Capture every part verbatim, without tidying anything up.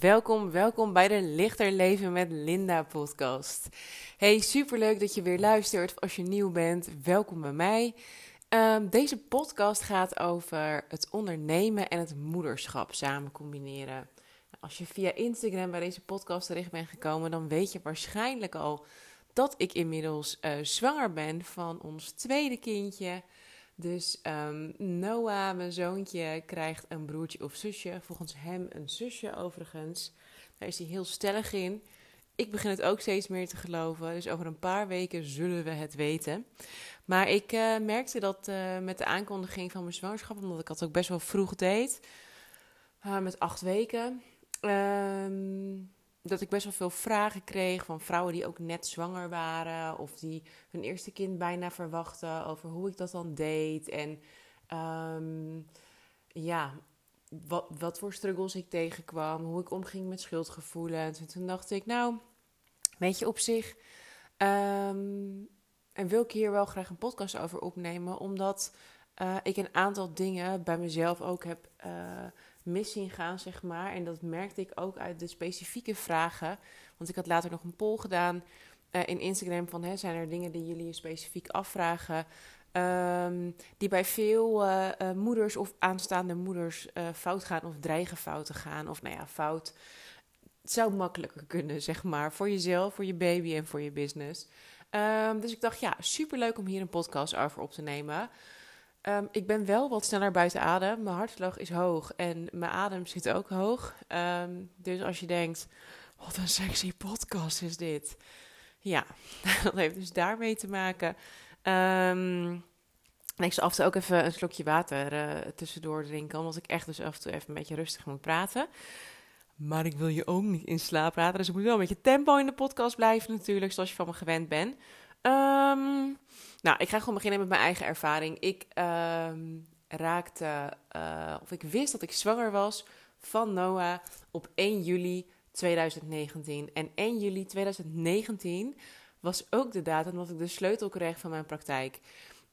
Welkom, welkom bij de Lichter Leven met Linda podcast. Hey, superleuk dat je weer luistert. Als je nieuw bent, welkom bij mij. Um, deze podcast gaat over het ondernemen en het moederschap samen combineren. Als je via Instagram bij deze podcast terecht bent gekomen, dan weet je waarschijnlijk al dat ik inmiddels uh, zwanger ben van ons tweede kindje. Dus um, Noah, mijn zoontje, krijgt een broertje of zusje. Volgens hem een zusje overigens. Daar is hij heel stellig in. Ik begin het ook steeds meer te geloven. Dus over een paar weken zullen we het weten. Maar ik uh, merkte dat uh, met de aankondiging van mijn zwangerschap, omdat ik dat ook best wel vroeg deed, uh, met acht weken, uh, dat ik best wel veel vragen kreeg van vrouwen die ook net zwanger waren of die hun eerste kind bijna verwachten over hoe ik dat dan deed en um, ja, wat, wat voor struggles ik tegenkwam, hoe ik omging met schuldgevoelens. En toen dacht ik, nou, weet je, op zich, um, en wil ik hier wel graag een podcast over opnemen, omdat uh, ik een aantal dingen bij mezelf ook heb uh, mis zien gaan, zeg maar. En dat merkte ik ook uit de specifieke vragen. Want ik had later nog een poll gedaan uh, in Instagram van, hè, zijn er dingen die jullie specifiek afvragen, um, die bij veel uh, uh, moeders of aanstaande moeders uh, fout gaan of dreigen fout te gaan. Of nou ja, fout. Het zou makkelijker kunnen, zeg maar. Voor jezelf, voor je baby en voor je business. Um, dus ik dacht, ja, superleuk om hier een podcast over op te nemen. Um, ik ben wel wat sneller buiten adem. Mijn hartslag is hoog en mijn adem zit ook hoog. Um, dus als je denkt, wat een sexy podcast is dit. Ja, dat heeft dus daarmee te maken. Um, en ik zal af en toe ook even een slokje water uh, tussendoor drinken, omdat ik echt dus af en toe even een beetje rustig moet praten. Maar ik wil je ook niet in slaap praten. Dus ik moet wel een beetje tempo in de podcast blijven natuurlijk, zoals je van me gewend bent. Um, nou, ik ga gewoon beginnen met mijn eigen ervaring. Ik um, raakte, uh, of ik wist dat ik zwanger was van Noah op één juli tweeduizend negentien. En één juli tweeduizend negentien was ook de datum dat ik de sleutel kreeg van mijn praktijk.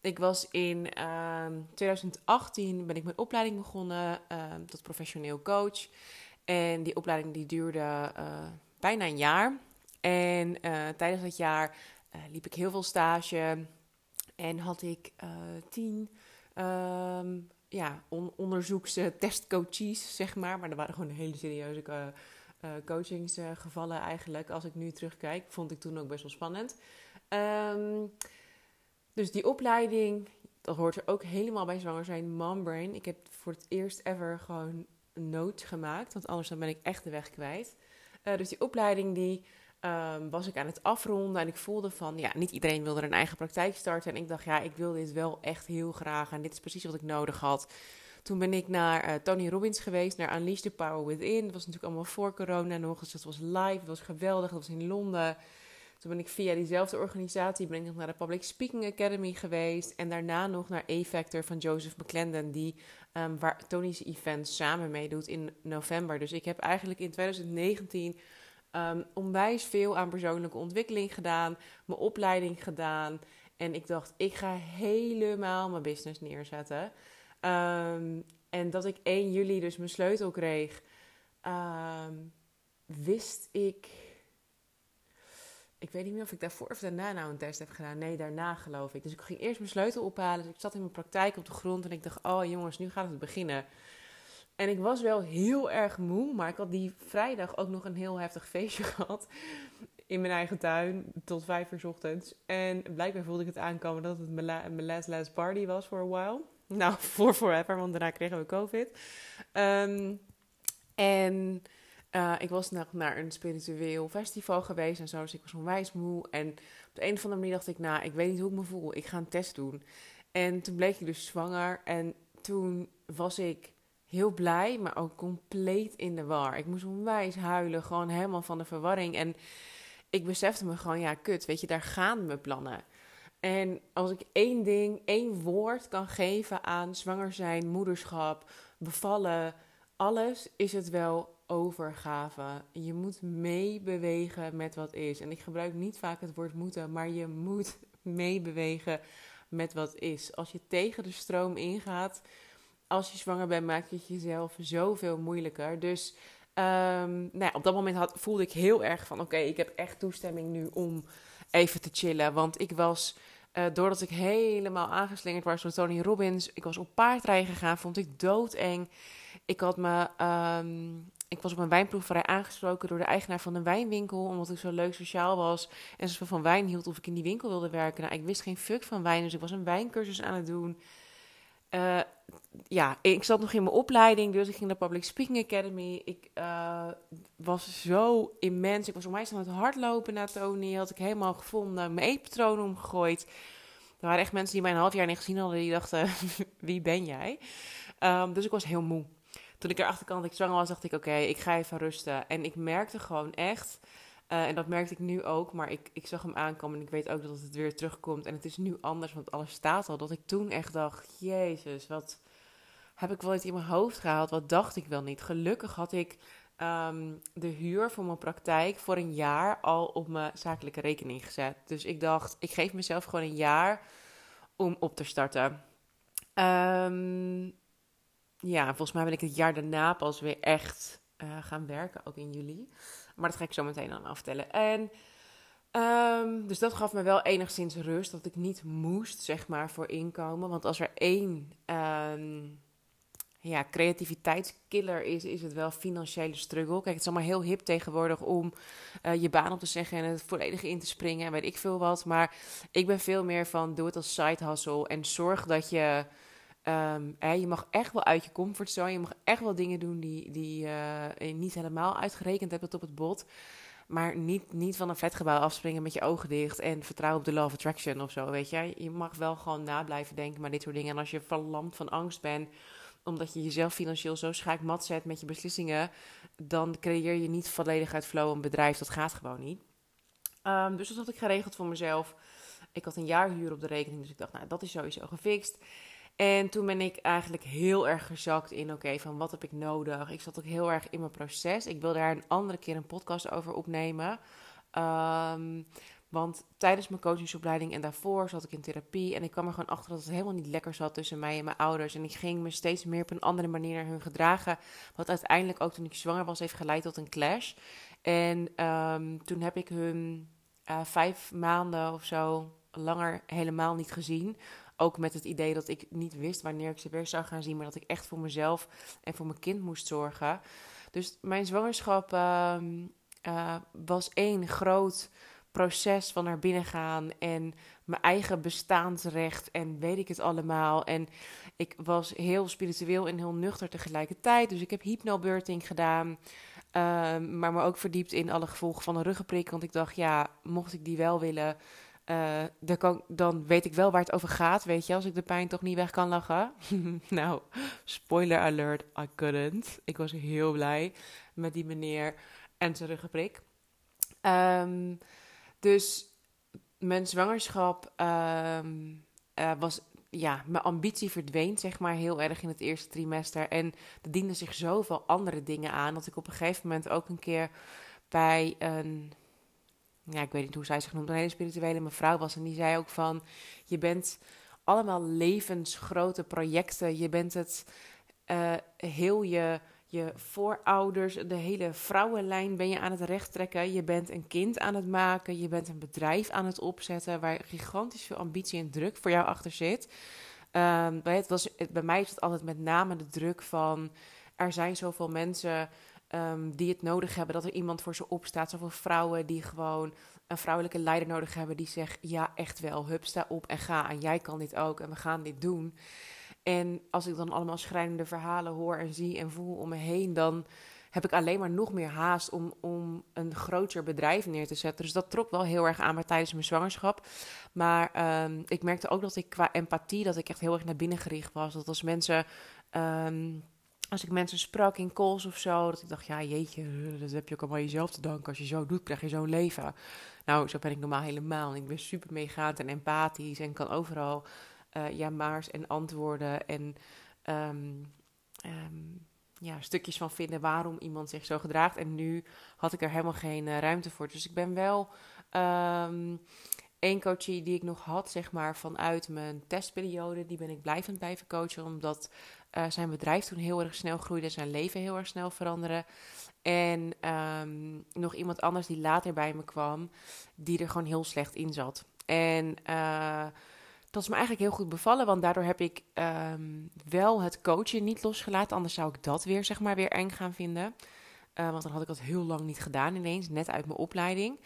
Ik was in um, tweeduizend achttien ben ik mijn opleiding begonnen um, tot professioneel coach. En die opleiding die duurde uh, bijna een jaar. En uh, tijdens dat jaar uh, liep ik heel veel stage. En had ik uh, tien um, ja, on- onderzoeks-testcoaches, zeg maar. Maar er waren gewoon hele serieuze uh, uh, coachingsgevallen eigenlijk. Als ik nu terugkijk, vond ik toen ook best wel spannend. Um, dus die opleiding, dat hoort er ook helemaal bij zwanger zijn. Mombrain. Ik heb voor het eerst ever gewoon notes gemaakt, want anders dan ben ik echt de weg kwijt. Uh, dus die opleiding die um, was ik aan het afronden en ik voelde van, ja, niet iedereen wilde een eigen praktijk starten. En ik dacht, ja, ik wil dit wel echt heel graag en dit is precies wat ik nodig had. Toen ben ik naar uh, Tony Robbins geweest, naar Unleash the Power Within. Dat was natuurlijk allemaal voor corona nog, dus dat was live, dat was geweldig, dat was in Londen. Toen ben ik via diezelfde organisatie ben ik nog naar de Public Speaking Academy geweest. En daarna nog naar A-Factor van Joseph McClendon, die um, waar Tony's event samen meedoet in november. Dus ik heb eigenlijk in tweeduizend negentien um, onwijs veel aan persoonlijke ontwikkeling gedaan, mijn opleiding gedaan. En ik dacht, ik ga helemaal mijn business neerzetten. Um, en dat ik één juli dus mijn sleutel kreeg, um, wist ik... Ik weet niet meer of ik daarvoor of daarna nou een test heb gedaan. Nee, daarna geloof ik. Dus ik ging eerst mijn sleutel ophalen. Dus ik zat in mijn praktijk op de grond en ik dacht, oh jongens, nu gaat het beginnen. En ik was wel heel erg moe, maar ik had die vrijdag ook nog een heel heftig feestje gehad. In mijn eigen tuin, tot vijf uur 's ochtends. En blijkbaar voelde ik het aankomen dat het mijn, la- mijn last last party was voor een while. Nou, voor forever, want daarna kregen we COVID. Um, en... Uh, ik was nog naar een spiritueel festival geweest en zo, dus ik was onwijs moe. En op de een of andere manier dacht ik, nou, ik weet niet hoe ik me voel. Ik ga een test doen. En toen bleek ik dus zwanger. En toen was ik heel blij, maar ook compleet in de war. Ik moest onwijs huilen, gewoon helemaal van de verwarring. En ik besefte me gewoon, ja, kut, weet je, daar gaan mijn plannen. En als ik één ding, één woord kan geven aan zwanger zijn, moederschap, bevallen, alles, is het wel overgave. Je moet meebewegen met wat is. En ik gebruik niet vaak het woord moeten, maar je moet meebewegen met wat is. Als je tegen de stroom ingaat, als je zwanger bent, maak je het jezelf zoveel moeilijker. Dus Um, nou ja, op dat moment had, voelde ik heel erg van... oké, okay, ik heb echt toestemming nu om even te chillen. Want ik was, uh, doordat ik helemaal aangeslingerd was door Tony Robbins... ik was op paardrijden gegaan, vond ik doodeng. Ik had me... Um, Ik was op een wijnproeverij aangesproken door de eigenaar van een wijnwinkel... omdat ik zo leuk sociaal was en zoveel van wijn hield of ik in die winkel wilde werken. Nou, ik wist geen fuck van wijn, dus ik was een wijncursus aan het doen. Uh, ja, ik zat nog in mijn opleiding, dus ik ging naar Public Speaking Academy. Ik uh, was zo immens. Ik was onwijs aan het hardlopen na Tony. Had ik helemaal gevonden, mijn eetpatroon omgegooid. Er waren echt mensen die mij een half jaar niet gezien hadden... die dachten, wie ben jij? Um, dus ik was heel moe. Toen ik erachter kwam dat ik zwanger was, dacht ik, oké, okay, ik ga even rusten. En ik merkte gewoon echt, uh, en dat merkte ik nu ook, maar ik, ik zag hem aankomen en ik weet ook dat het weer terugkomt. En het is nu anders, want alles staat al. Dat ik toen echt dacht, jezus, wat heb ik wel iets in mijn hoofd gehaald? Wat dacht ik wel niet? Gelukkig had ik um, de huur voor mijn praktijk voor een jaar al op mijn zakelijke rekening gezet. Dus ik dacht, ik geef mezelf gewoon een jaar om op te starten. Ehm... Um, Ja, volgens mij ben ik het jaar daarna pas weer echt uh, gaan werken, ook in juli. Maar dat ga ik zo meteen dan aftellen. En, um, dus dat gaf me wel enigszins rust, dat ik niet moest, zeg maar, voor inkomen. Want als er één um, ja, creativiteitskiller is, is het wel financiële struggle. Kijk, het is allemaal heel hip tegenwoordig om uh, je baan op te zeggen en het volledig in te springen en weet ik veel wat. Maar ik ben veel meer van, doe het als side hustle en zorg dat je... Um, hè, je mag echt wel uit je comfortzone. Je mag echt wel dingen doen die, die uh, je niet helemaal uitgerekend hebt op het bod. Maar niet, niet van een vetgebouw afspringen met je ogen dicht. En vertrouwen op de law of attraction of zo, weet je. Je mag wel gewoon na blijven denken, maar dit soort dingen. En als je verlamd van angst bent, omdat je jezelf financieel zo schaakmat zet met je beslissingen. Dan creëer je niet volledig uit flow een bedrijf. Dat gaat gewoon niet. Um, dus dat had ik geregeld voor mezelf. Ik had een jaar huur op de rekening. Dus ik dacht, nou, dat is sowieso gefixt. En toen ben ik eigenlijk heel erg gezakt in, oké, okay, van wat heb ik nodig? Ik zat ook heel erg in mijn proces. Ik wil daar een andere keer een podcast over opnemen. Um, want tijdens mijn coachingsopleiding en daarvoor zat ik in therapie. En ik kwam er gewoon achter dat het helemaal niet lekker zat tussen mij en mijn ouders. En ik ging me steeds meer op een andere manier naar hun gedragen. Wat uiteindelijk ook toen ik zwanger was heeft geleid tot een clash. En um, toen heb ik hun uh, vijf maanden of zo langer helemaal niet gezien. Ook met het idee dat ik niet wist wanneer ik ze weer zou gaan zien. Maar dat ik echt voor mezelf en voor mijn kind moest zorgen. Dus mijn zwangerschap uh, uh, was één groot proces van naar binnen gaan. En mijn eigen bestaansrecht en weet ik het allemaal. En ik was heel spiritueel en heel nuchter tegelijkertijd. Dus ik heb hypnobirthing gedaan. Uh, maar me ook verdiept in alle gevolgen van een ruggenprik. Want ik dacht, ja, mocht ik die wel willen... Uh, dan, kan, dan weet ik wel waar het over gaat, weet je, als ik de pijn toch niet weg kan lachen. Nou, spoiler alert, I couldn't. Ik was heel blij met die meneer en zijn ruggenprik. Um, dus mijn zwangerschap um, uh, was, ja, mijn ambitie verdween, zeg maar, heel erg in het eerste trimester. En er dienden zich zoveel andere dingen aan, dat ik op een gegeven moment ook een keer bij een... Ja, ik weet niet hoe zij zich noemt, een hele spirituele mevrouw was. En die zei ook van, je bent allemaal levensgrote projecten. Je bent het, uh, heel je, je voorouders, de hele vrouwenlijn ben je aan het rechttrekken. Je bent een kind aan het maken. Je bent een bedrijf aan het opzetten waar gigantisch veel ambitie en druk voor jou achter zit. Um, bij, het was, het, bij mij is het altijd met name de druk van, er zijn zoveel mensen... Um, die het nodig hebben, dat er iemand voor ze opstaat. Zoveel vrouwen die gewoon een vrouwelijke leider nodig hebben, die zegt, ja, echt wel, hup, sta op en ga. En jij kan dit ook en we gaan dit doen. En als ik dan allemaal schrijnende verhalen hoor en zie en voel om me heen, dan heb ik alleen maar nog meer haast om, om een groter bedrijf neer te zetten. Dus dat trok wel heel erg aan me tijdens mijn zwangerschap. Maar um, ik merkte ook dat ik qua empathie, dat ik echt heel erg naar binnen gericht was. Dat als mensen... Um, Als ik mensen sprak in calls of zo, dat ik dacht, ja jeetje, dat heb je ook allemaal jezelf te danken. Als je zo doet, krijg je zo'n leven. Nou, zo ben ik normaal helemaal. Ik ben super meegaand en empathisch en kan overal uh, ja maars en antwoorden en um, um, ja, stukjes van vinden waarom iemand zich zo gedraagt. En nu had ik er helemaal geen uh, ruimte voor. Dus ik ben wel... Um, één coachie die ik nog had, zeg maar, vanuit mijn testperiode, die ben ik blijvend blijven coachen, omdat uh, zijn bedrijf toen heel erg snel groeide, zijn leven heel erg snel veranderde. En um, nog iemand anders die later bij me kwam, die er gewoon heel slecht in zat. En uh, dat is me eigenlijk heel goed bevallen, want daardoor heb ik um, wel het coachen niet losgelaten. Anders zou ik dat weer, zeg maar, weer eng gaan vinden. Uh, want dan had ik dat heel lang niet gedaan ineens, net uit mijn opleiding.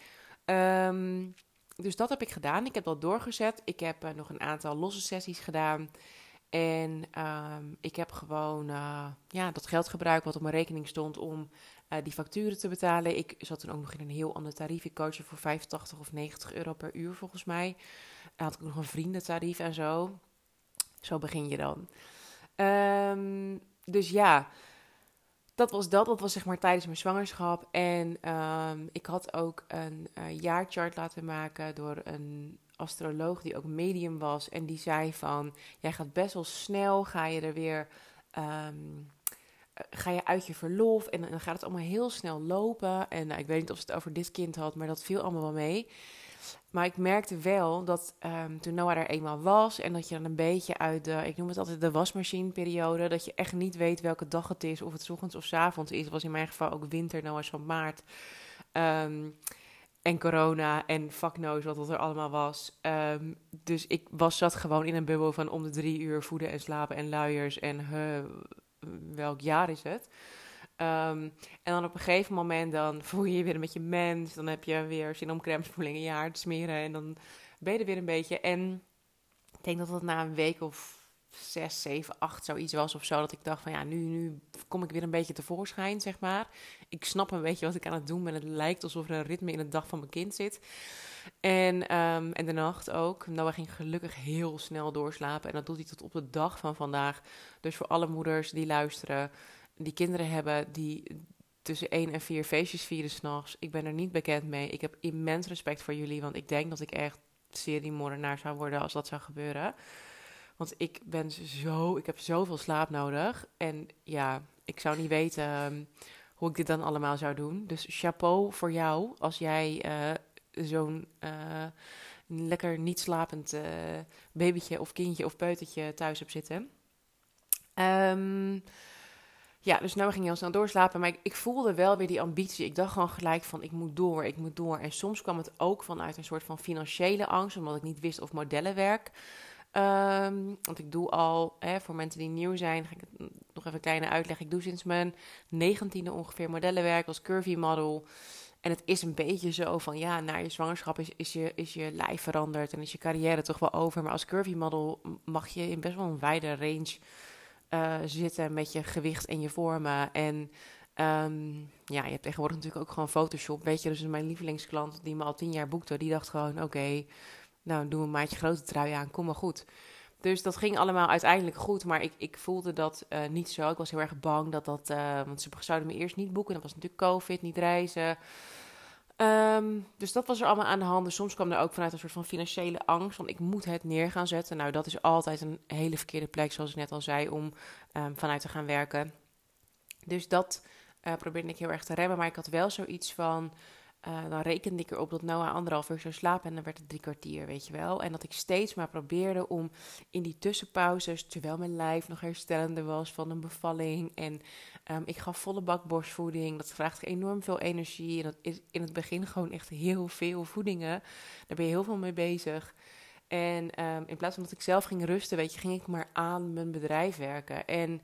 Um, dus dat heb ik gedaan. Ik heb dat doorgezet. Ik heb uh, nog een aantal losse sessies gedaan. En um, ik heb gewoon uh, ja, dat geld gebruikt wat op mijn rekening stond om uh, die facturen te betalen. Ik zat toen ook nog in een heel ander tarief. Ik coachte voor vijfentachtig of negentig euro per uur volgens mij. Dan had ik nog een vriendentarief en zo. Zo begin je dan. Um, dus ja, dat was dat. Dat was zeg maar tijdens mijn zwangerschap. En um, ik had ook een uh, jaarchart laten maken door een astroloog die ook medium was. En die zei van, jij gaat best wel snel, ga je er weer, um, ga je uit je verlof. En dan gaat het allemaal heel snel lopen. En nou, ik weet niet of ze het over dit kind had, maar dat viel allemaal wel mee. Maar ik merkte wel dat um, toen Noah er eenmaal was en dat je dan een beetje uit de, ik noem het altijd de wasmachineperiode, dat je echt niet weet welke dag het is, of het 's ochtends of 's avonds is. Het was in mijn geval ook winter, Noah is van maart. Um, En corona en fuck knows wat dat er allemaal was. Um, dus ik was, zat gewoon in een bubbel van om de drie uur voeden en slapen en luiers. En huh, welk jaar is het? Um, en dan op een gegeven moment dan voel je je weer een beetje mens. Dan heb je weer zin om crèmespoeling in je haar te smeren. En dan ben je er weer een beetje. En ik denk dat dat na een week of zes, zeven, acht zoiets was of zo. Dat ik dacht van ja, nu, nu kom ik weer een beetje tevoorschijn, zeg maar. Ik snap een beetje wat ik aan het doen ben. Het lijkt alsof er een ritme in de dag van mijn kind zit. En, um, en de nacht ook. Noah ging gelukkig heel snel doorslapen. En dat doet hij tot op de dag van vandaag. Dus voor alle moeders die luisteren, die kinderen hebben, die tussen één en vier feestjes vieren 's nachts. Ik ben er niet bekend mee. Ik heb immens respect voor jullie. Want ik denk dat ik echt seriemoordenaar zou worden als dat zou gebeuren. Want ik ben zo, ik heb zoveel slaap nodig. En ja, ik zou niet weten um, hoe ik dit dan allemaal zou doen. Dus chapeau voor jou als jij uh, zo'n uh, lekker niet slapend uh, babytje of kindje of peutertje thuis hebt zitten. Um, ja, dus nou ging heel snel doorslapen. Maar ik, ik voelde wel weer die ambitie. Ik dacht gewoon gelijk van ik moet door, ik moet door. En soms kwam het ook vanuit een soort van financiële angst, omdat ik niet wist of modellenwerk. Um, want ik doe al, hè, voor mensen die nieuw zijn, ga ik het nog even een kleine uitleg. Ik doe sinds mijn negentiende ongeveer modellenwerk als curvy model. En het is een beetje zo van, ja, na je zwangerschap is, is, je, is je lijf veranderd en is je carrière toch wel over. Maar als curvy model mag je in best wel een wijde range uh, zitten met je gewicht en je vormen. En um, ja, je hebt tegenwoordig natuurlijk ook gewoon Photoshop. Weet je, dus mijn lievelingsklant die me al tien jaar boekte, die dacht gewoon, oké. Okay, nou, doe een maatje grote trui aan, kom maar goed. Dus dat ging allemaal uiteindelijk goed, maar ik, ik voelde dat uh, niet zo. Ik was heel erg bang dat dat, uh, want ze zouden me eerst niet boeken. Dat was natuurlijk COVID, niet reizen. Um, dus dat was er allemaal aan de hand. Dus soms kwam er ook vanuit een soort van financiële angst, want ik moet het neer gaan zetten. Nou, dat is altijd een hele verkeerde plek, zoals ik net al zei, om um, vanuit te gaan werken. Dus dat uh, probeerde ik heel erg te remmen, maar ik had wel zoiets van, Uh, dan rekende ik erop dat Noah anderhalf uur zou slapen en dan werd het drie kwartier, weet je wel. En dat ik steeds maar probeerde om in die tussenpauzes, terwijl mijn lijf nog herstellende was van een bevalling. En um, ik gaf volle bak borstvoeding. Dat vraagt enorm veel energie. En dat is in het begin gewoon echt heel veel voedingen. Daar ben je heel veel mee bezig. En um, in plaats van dat ik zelf ging rusten, weet je, ging ik maar aan mijn bedrijf werken. En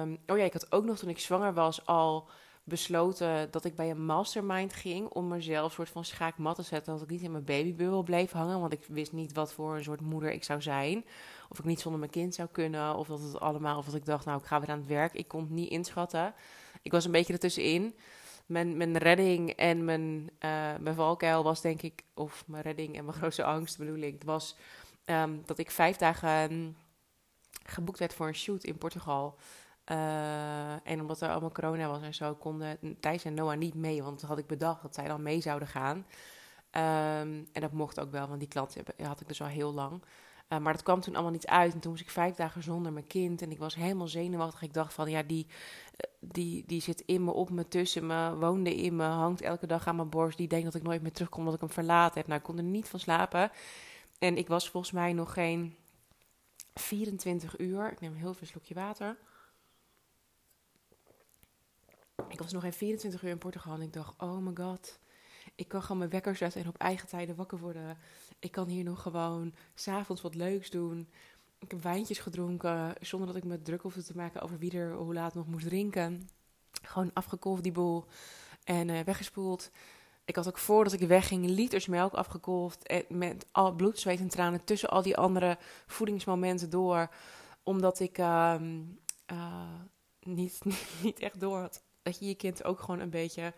um, oh ja, ik had ook nog toen ik zwanger was al besloten dat ik bij een mastermind ging om mezelf soort van schaakmat te zetten, dat ik niet in mijn babybubbel bleef hangen, want ik wist niet wat voor een soort moeder ik zou zijn, of ik niet zonder mijn kind zou kunnen, of dat het allemaal, of dat ik dacht, nou, ik ga weer aan het werk. Ik kon het niet inschatten. Ik was een beetje ertussenin. Mijn, mijn redding en mijn, uh, mijn valkuil was denk ik, of mijn redding en mijn grootste angst bedoel ik, was um, dat ik vijf dagen geboekt werd voor een shoot in Portugal. Uh, en omdat er allemaal corona was en zo, konden Thijs en Noah niet mee. Want dat had ik bedacht dat zij dan mee zouden gaan. Um, en dat mocht ook wel, want die klant had ik dus al heel lang. Uh, maar dat kwam toen allemaal niet uit. En toen moest ik vijf dagen zonder mijn kind. En ik was helemaal zenuwachtig. Ik dacht van, ja, die, die, die zit in me, op me, tussen me, woonde in me, hangt elke dag aan mijn borst. Die denkt dat ik nooit meer terugkom, dat ik hem verlaten heb. Nou, ik kon er niet van slapen. En ik was volgens mij nog geen vierentwintig uur. Ik neem heel veel een slokje water. Ik was nog geen vierentwintig uur in Portugal en ik dacht, oh my god, ik kan gewoon mijn wekker zetten en op eigen tijden wakker worden. Ik kan hier nog gewoon 's avonds wat leuks doen. Ik heb wijntjes gedronken zonder dat ik me druk hoefde te maken over wie er hoe laat nog moest drinken. Gewoon afgekolfd die boel en uh, weggespoeld. Ik had ook voordat ik wegging liters melk afgekolfd en met al bloed, zweet en tranen tussen al die andere voedingsmomenten door. Omdat ik uh, uh, niet, niet echt door had dat je je kind ook gewoon een beetje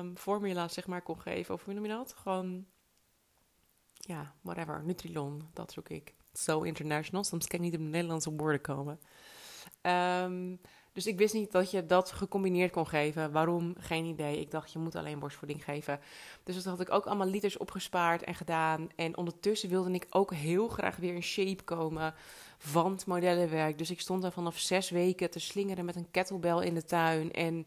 um, formula, zeg maar, kon geven. Of hoe noem je dat? Gewoon, ja, whatever. Nutrilon, dat zoek ik. So international. Soms kan ik niet op de Nederlandse woorden komen. Um, dus ik wist niet dat je dat gecombineerd kon geven. Waarom? Geen idee. Ik dacht, je moet alleen borstvoeding geven. Dus dat had ik ook allemaal liters opgespaard en gedaan. En ondertussen wilde ik ook heel graag weer in shape komen. Want modellenwerk. Dus ik stond daar vanaf zes weken te slingeren met een kettlebell in de tuin. En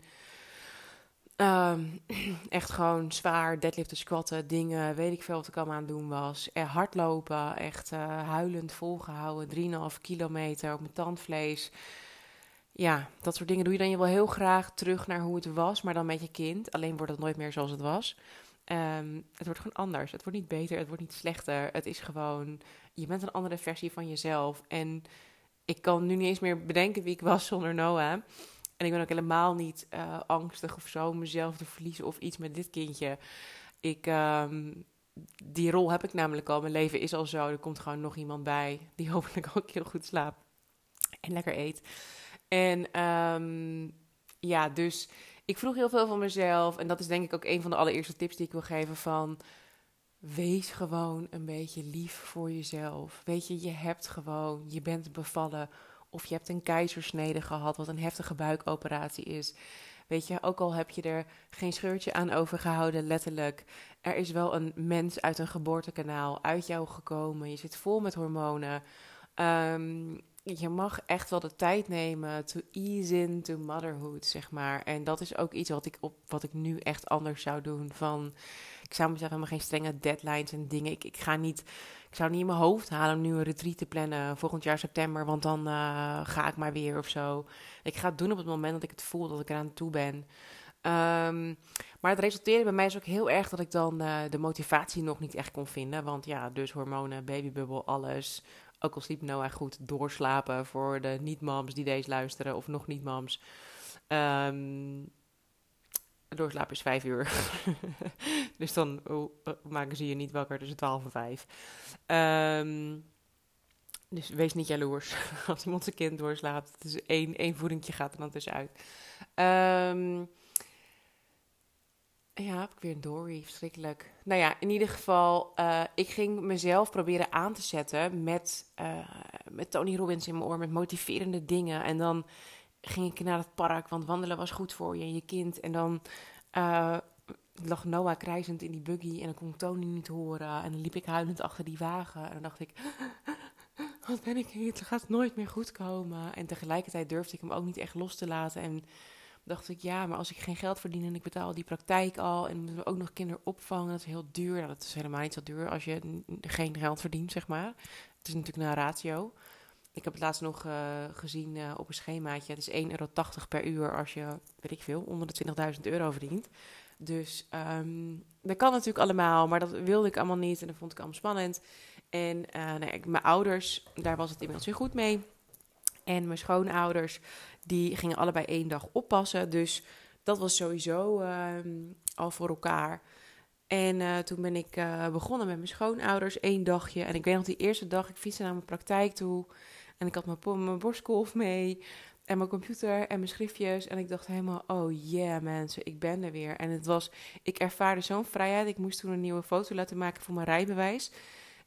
um, echt gewoon zwaar deadliften, squatten, dingen. Weet ik veel wat ik allemaal aan het doen was. En hardlopen, echt uh, huilend volgehouden. drie komma vijf kilometer op mijn tandvlees. Ja, dat soort dingen doe je dan je wel heel graag terug naar hoe het was. Maar dan met je kind. Alleen wordt het nooit meer zoals het was. Um, het wordt gewoon anders. Het wordt niet beter, het wordt niet slechter. Het is gewoon, je bent een andere versie van jezelf. En ik kan nu niet eens meer bedenken wie ik was zonder Noah. En ik ben ook helemaal niet uh, angstig of zo, mezelf te verliezen of iets met dit kindje. Ik, um, die rol heb ik namelijk al. Mijn leven is al zo. Er komt gewoon nog iemand bij die hopelijk ook heel goed slaapt. En lekker eet. En um, ja, dus ik vroeg heel veel van mezelf. En dat is denk ik ook een van de allereerste tips die ik wil geven van, wees gewoon een beetje lief voor jezelf. Weet je, je hebt gewoon, je bent bevallen. Of je hebt een keizersnede gehad, wat een heftige buikoperatie is. Weet je, ook al heb je er geen scheurtje aan overgehouden, letterlijk. Er is wel een mens uit een geboortekanaal uit jou gekomen. Je zit vol met hormonen. Um, Je mag echt wel de tijd nemen to ease into motherhood, zeg maar. En dat is ook iets wat ik, op, wat ik nu echt anders zou doen. Van, ik zou mezelf helemaal geen strenge deadlines en dingen. Ik, ik, ga niet, ik zou niet in mijn hoofd halen om nu een retreat te plannen volgend jaar september. Want dan uh, ga ik maar weer of zo. Ik ga het doen op het moment dat ik het voel dat ik eraan toe ben. Um, maar het resulteerde bij mij is ook heel erg dat ik dan uh, de motivatie nog niet echt kon vinden. Want ja, dus hormonen, babybubbel, alles. Ook al sliep Noah goed, doorslapen voor de niet-mams die deze luisteren of nog niet-mams. Um, doorslapen is vijf uur. Dus dan oh, maken ze je niet wakker tussen twaalf en vijf. Um, dus wees niet jaloers als iemand zijn kind doorslaapt. Het is één, één voedinkje gaat er dan tussenuit. Um, Ja, heb ik weer een dory, verschrikkelijk. Nou ja, in ieder geval, uh, ik ging mezelf proberen aan te zetten met, uh, met Tony Robbins in mijn oor, met motiverende dingen. En dan ging ik naar het park, want wandelen was goed voor je en je kind. En dan uh, lag Noah krijzend in die buggy en dan kon Tony niet horen. En dan liep ik huilend achter die wagen en dan dacht ik, wat ben ik hier, het gaat nooit meer goed komen. En tegelijkertijd durfde ik hem ook niet echt los te laten en dacht ik, ja, maar als ik geen geld verdien en ik betaal die praktijk al en moeten we ook nog kinderen opvangen, dat is heel duur. Nou, dat is helemaal niet zo duur als je n- geen geld verdient, zeg maar. Het is natuurlijk een ratio. Ik heb het laatst nog uh, gezien uh, op een schemaatje. Het is één euro tachtig per uur als je, weet ik veel, onder de twintigduizend euro verdient. Dus um, dat kan natuurlijk allemaal, maar dat wilde ik allemaal niet en dat vond ik allemaal spannend. En uh, nee, ik, mijn ouders, daar was het inmiddels weer goed mee. En mijn schoonouders, die gingen allebei één dag oppassen. Dus dat was sowieso uh, al voor elkaar. En uh, toen ben ik uh, begonnen met mijn schoonouders, één dagje. En ik weet nog die eerste dag, ik fietste naar mijn praktijk toe. En ik had mijn, mijn borstkolf mee en mijn computer en mijn schriftjes. En ik dacht helemaal, oh yeah mensen, ik ben er weer. En het was, ik ervaarde zo'n vrijheid. Ik moest toen een nieuwe foto laten maken voor mijn rijbewijs.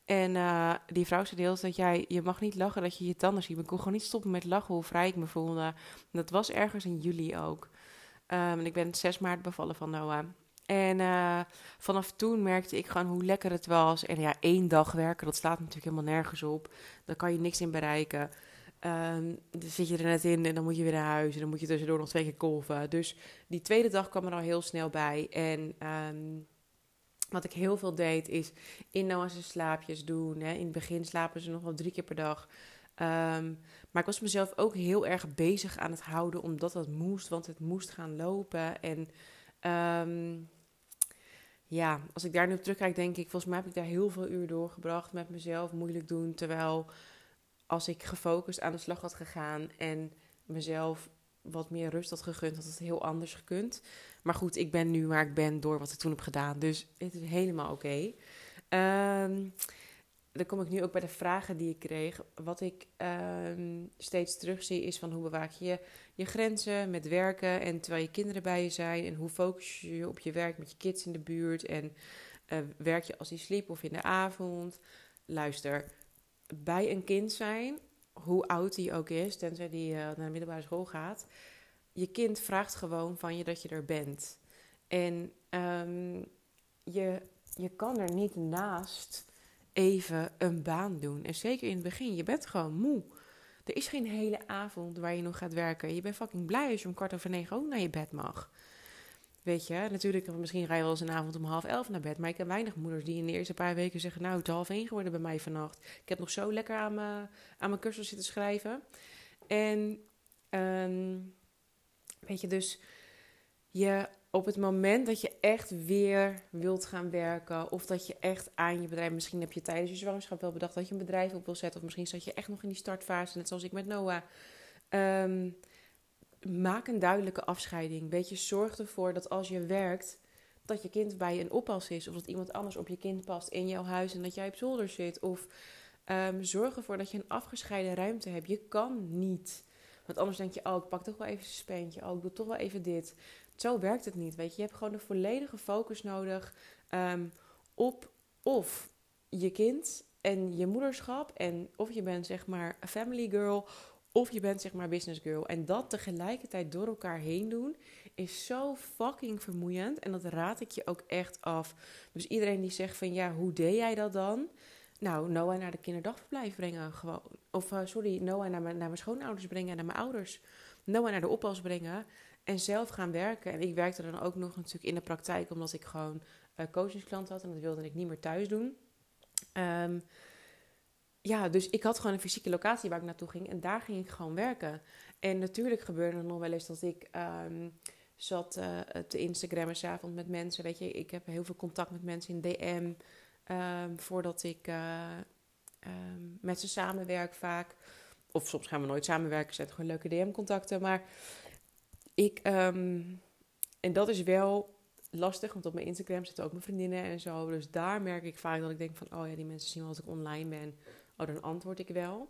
En uh, die vrouw zei deels dat jij, je mag niet lachen dat je je tanden ziet. Ik kon gewoon niet stoppen met lachen hoe vrij ik me voelde. En dat was ergens in juli ook. Um, en ik ben zes maart bevallen van Noah. En uh, vanaf toen merkte ik gewoon hoe lekker het was. En ja, één dag werken, dat slaat natuurlijk helemaal nergens op. Daar kan je niks in bereiken. Um, dan zit je er net in en dan moet je weer naar huis. En dan moet je tussendoor nog twee keer kolven. Dus die tweede dag kwam er al heel snel bij. En um, wat ik heel veel deed is in Noah's slaapjes doen. Hè. In het begin slapen ze nog wel drie keer per dag. Um, maar ik was mezelf ook heel erg bezig aan het houden. Omdat dat moest, want het moest gaan lopen. En... Um, Ja, als ik daar nu op terugkijk, denk ik, volgens mij heb ik daar heel veel uur doorgebracht met mezelf moeilijk doen. Terwijl als ik gefocust aan de slag had gegaan en mezelf wat meer rust had gegund, had het heel anders gekund. Maar goed, ik ben nu waar ik ben door wat ik toen heb gedaan. Dus het is helemaal oké. Okay. Um, dan kom ik nu ook bij de vragen die ik kreeg. Wat ik um, steeds terugzie is van hoe bewaak je je grenzen met werken en terwijl je kinderen bij je zijn. En hoe focus je je op je werk met je kids in de buurt. En uh, werk je als die sliep of in de avond. Luister, bij een kind zijn, hoe oud die ook is, tenzij die uh, naar de middelbare school gaat. Je kind vraagt gewoon van je dat je er bent. En um, je, je kan er niet naast even een baan doen. En zeker in het begin, je bent gewoon moe. Er is geen hele avond waar je nog gaat werken. Je bent fucking blij als je om kwart over negen ook naar je bed mag. Weet je, natuurlijk, misschien ga je wel eens een avond om half elf naar bed. Maar ik heb weinig moeders die in de eerste paar weken zeggen, nou, het is half één geworden bij mij vannacht. Ik heb nog zo lekker aan mijn, aan mijn cursus zitten schrijven. En, um, weet je, dus je... Op het moment dat je echt weer wilt gaan werken of dat je echt aan je bedrijf... Misschien heb je tijdens je zwangerschap wel bedacht dat je een bedrijf op wil zetten. Of misschien zat je echt nog in die startfase, net zoals ik met Noah. Um, maak een duidelijke afscheiding. Weet je, zorg ervoor dat als je werkt, dat je kind bij een oppas is. Of dat iemand anders op je kind past in jouw huis en dat jij op zolder zit. Of um, zorg ervoor dat je een afgescheiden ruimte hebt. Je kan niet. Want anders denk je, oh, ik pak toch wel even een speentje. Oh, ik doe toch wel even dit. Zo werkt het niet, weet je. Je hebt gewoon een volledige focus nodig um, op of je kind en je moederschap. En of je bent, zeg maar, een family girl of je bent, zeg maar, business girl. En dat tegelijkertijd door elkaar heen doen is zo fucking vermoeiend. En dat raad ik je ook echt af. Dus iedereen die zegt van, ja, hoe deed jij dat dan? Nou, Noah naar de kinderdagverblijf brengen gewoon. Of, uh, sorry, Noah naar mijn, naar mijn schoonouders brengen, naar mijn ouders. Noah naar de oppas brengen. En zelf gaan werken. En ik werkte dan ook nog natuurlijk in de praktijk. Omdat ik gewoon uh, coachingsklanten had. En dat wilde ik niet meer thuis doen. Um, ja, dus ik had gewoon een fysieke locatie waar ik naartoe ging. En daar ging ik gewoon werken. En natuurlijk gebeurde er nog wel eens dat ik um, zat uh, te Instagrammen 's avond met mensen. Weet je, ik heb heel veel contact met mensen in D M. Um, voordat ik uh, um, met ze samenwerk vaak. Of soms gaan we nooit samenwerken. Het zijn gewoon leuke D M-contacten. Maar... Ik, um, en dat is wel lastig, want op mijn Instagram zitten ook mijn vriendinnen en zo. Dus daar merk ik vaak dat ik denk van, oh ja, die mensen zien wel dat ik online ben. Oh, dan antwoord ik wel.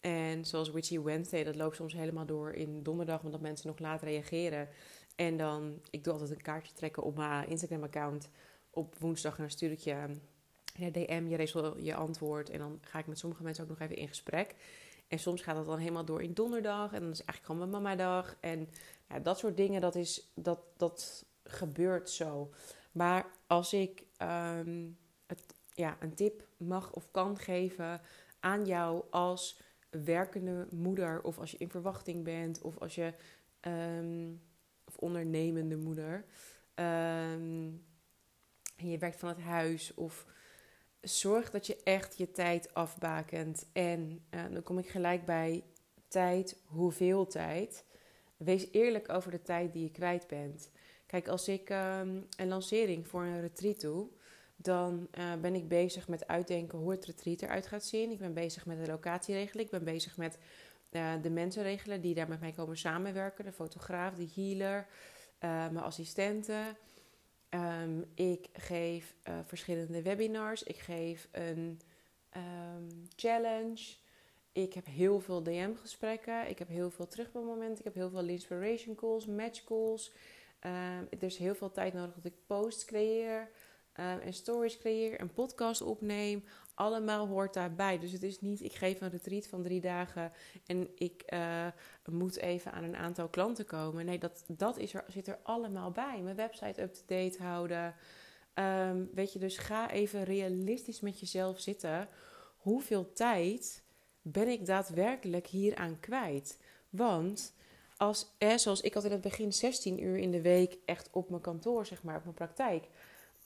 En zoals Witchy Wednesday, dat loopt soms helemaal door in donderdag, omdat mensen nog laat reageren. En dan, ik doe altijd een kaartje trekken op mijn Instagram-account op woensdag. En dan stuur ik je een D M, je, je antwoord. En dan ga ik met sommige mensen ook nog even in gesprek. En soms gaat dat dan helemaal door in donderdag. En dan is het eigenlijk gewoon mijn mamadag. En ja, dat soort dingen, dat, is, dat, dat gebeurt zo. Maar als ik um, het, ja, een tip mag of kan geven aan jou als werkende moeder... of als je in verwachting bent of als je um, of ondernemende moeder... Um, en je werkt van het huis of... Zorg dat je echt je tijd afbakent. En uh, dan kom ik gelijk bij tijd, hoeveel tijd. Wees eerlijk over de tijd die je kwijt bent. Kijk, als ik um, een lancering voor een retreat doe... dan uh, ben ik bezig met uitdenken hoe het retreat eruit gaat zien. Ik ben bezig met de locatie regelen. Ik ben bezig met uh, de mensen regelen die daar met mij komen samenwerken. De fotograaf, de healer, uh, mijn assistenten... Um, ik geef uh, verschillende webinars. Ik geef een um, challenge. Ik heb heel veel D M-gesprekken. Ik heb heel veel terugbelmomenten. Ik heb heel veel inspiration calls, match calls. Um, er is heel veel tijd nodig dat ik posts creëer. Um, en stories creëer. Een podcast opneem. allemaal hoort daarbij. Dus het is niet, ik geef een retreat van drie dagen en ik uh, moet even aan een aantal klanten komen. Nee, dat, dat is er, zit er allemaal bij. Mijn website up-to-date houden. Um, weet je, dus ga even realistisch met jezelf zitten. Hoeveel tijd ben ik daadwerkelijk hieraan kwijt? Want, als, eh, zoals ik had in het begin zestien uur in de week echt op mijn kantoor, zeg maar, op mijn praktijk.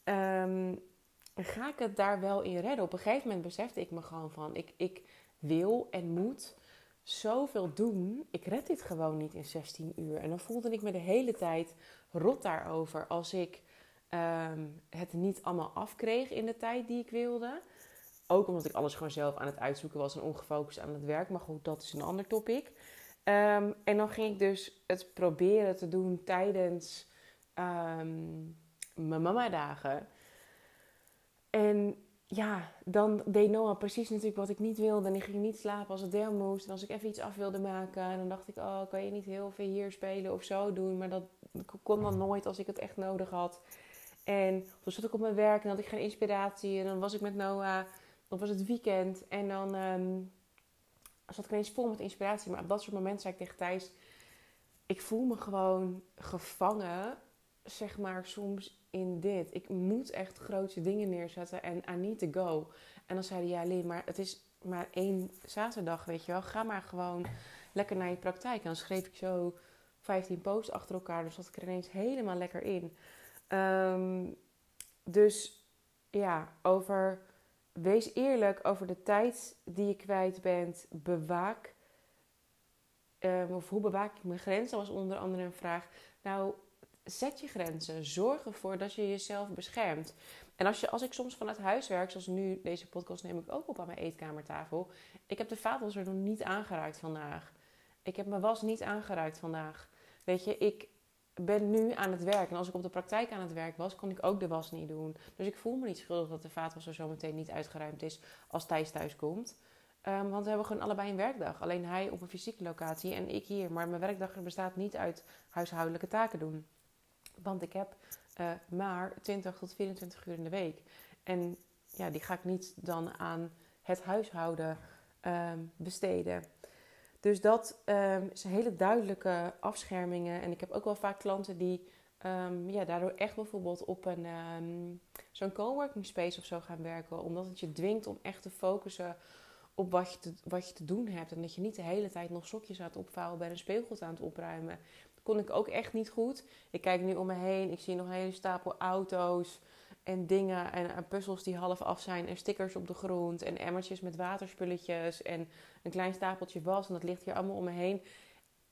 Um, ga ik het daar wel in redden? Op een gegeven moment besefte ik me gewoon van, ik, ik wil en moet zoveel doen. Ik red dit gewoon niet in zestien uur. En dan voelde ik me de hele tijd rot daarover als ik um, het niet allemaal afkreeg in de tijd die ik wilde. Ook omdat ik alles gewoon zelf aan het uitzoeken was en ongefocust aan het werk. Maar goed, dat is een ander topic. Um, en dan ging ik dus het proberen te doen tijdens um, mijn mama-dagen. En ja, dan deed Noah precies natuurlijk wat ik niet wilde. En ik ging niet slapen als het deel moest. En als ik even iets af wilde maken. En dan dacht ik, oh, kan je niet heel veel hier spelen of zo doen. Maar dat kon dan nooit als ik het echt nodig had. En toen zat ik op mijn werk en had ik geen inspiratie. En dan was ik met Noah. Dan was het weekend. En dan um, zat ik ineens vol met inspiratie. Maar op dat soort momenten zei ik tegen Thijs, ik voel me gewoon gevangen, zeg maar, soms in dit. Ik moet echt grote dingen neerzetten en I need to go. En dan zei hij, ja Lin, maar het is maar één zaterdag, weet je wel. Ga maar gewoon lekker naar je praktijk. En dan schreef ik zo vijftien posts achter elkaar. Dus zat ik er ineens helemaal lekker in. Um, dus ja, over, wees eerlijk over de tijd die je kwijt bent. Bewaak, um, of hoe bewaak ik mijn grenzen, was onder andere een vraag. Nou, zet je grenzen. Zorg ervoor dat je jezelf beschermt. En als, je, als ik soms vanuit huis werk, zoals nu, deze podcast neem ik ook op aan mijn eetkamertafel. Ik heb de vaatwasser nog niet aangeraakt vandaag. Ik heb mijn was niet aangeraakt vandaag. Weet je, ik ben nu aan het werk. En als ik op de praktijk aan het werk was, kon ik ook de was niet doen. Dus ik voel me niet schuldig dat de vaatwasser zo meteen niet uitgeruimd is als Thijs thuis komt. Um, want we hebben gewoon allebei een werkdag. Alleen hij op een fysieke locatie en ik hier. Maar mijn werkdag bestaat niet uit huishoudelijke taken doen. Want ik heb uh, maar twintig tot vierentwintig uur in de week. En ja, die ga ik niet dan aan het huishouden uh, besteden. Dus dat uh, zijn hele duidelijke afschermingen. En ik heb ook wel vaak klanten die um, ja, daardoor echt bijvoorbeeld op een, um, zo'n coworking space of zo gaan werken. Omdat het je dwingt om echt te focussen op wat je te, wat je te doen hebt. En dat je niet de hele tijd nog sokjes aan het opvouwen bent en speelgoed aan het opruimen. Kon ik ook echt niet goed. Ik kijk nu om me heen. Ik zie nog een hele stapel auto's en dingen. En, en puzzels die half af zijn. En stickers op de grond. En emmertjes met waterspulletjes. En een klein stapeltje was. En dat ligt hier allemaal om me heen.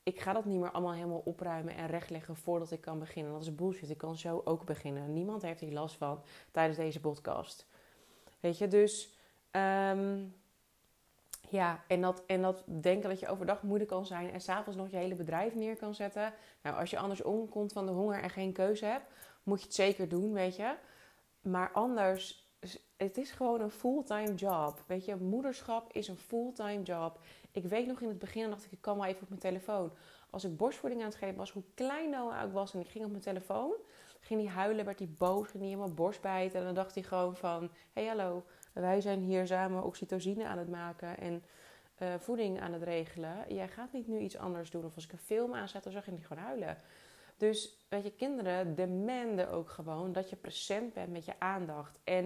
Ik ga dat niet meer allemaal helemaal opruimen en rechtleggen voordat ik kan beginnen. Dat is bullshit. Ik kan zo ook beginnen. Niemand heeft hier last van tijdens deze podcast. Weet je, dus... Um... Ja, en dat, en dat denken dat je overdag moeder kan zijn en s'avonds nog je hele bedrijf neer kan zetten. Nou, als je anders omkomt van de honger en geen keuze hebt, moet je het zeker doen, weet je. Maar anders, het is gewoon een fulltime job, weet je. Moederschap is een fulltime job. Ik weet nog in het begin, dacht ik, ik kan wel even op mijn telefoon. Als ik borstvoeding aan het geven was, hoe klein Noah ik was en ik ging op mijn telefoon, ging hij huilen, werd hij boos, ging hij in mijn borst bijten. En dan dacht hij gewoon van, hey, hallo. Wij zijn hier samen oxytocine aan het maken en uh, voeding aan het regelen. Jij gaat niet nu iets anders doen. Of als ik een film aanzet, dan zag je niet gewoon huilen. Dus weet je, kinderen demanden ook gewoon dat je present bent met je aandacht. En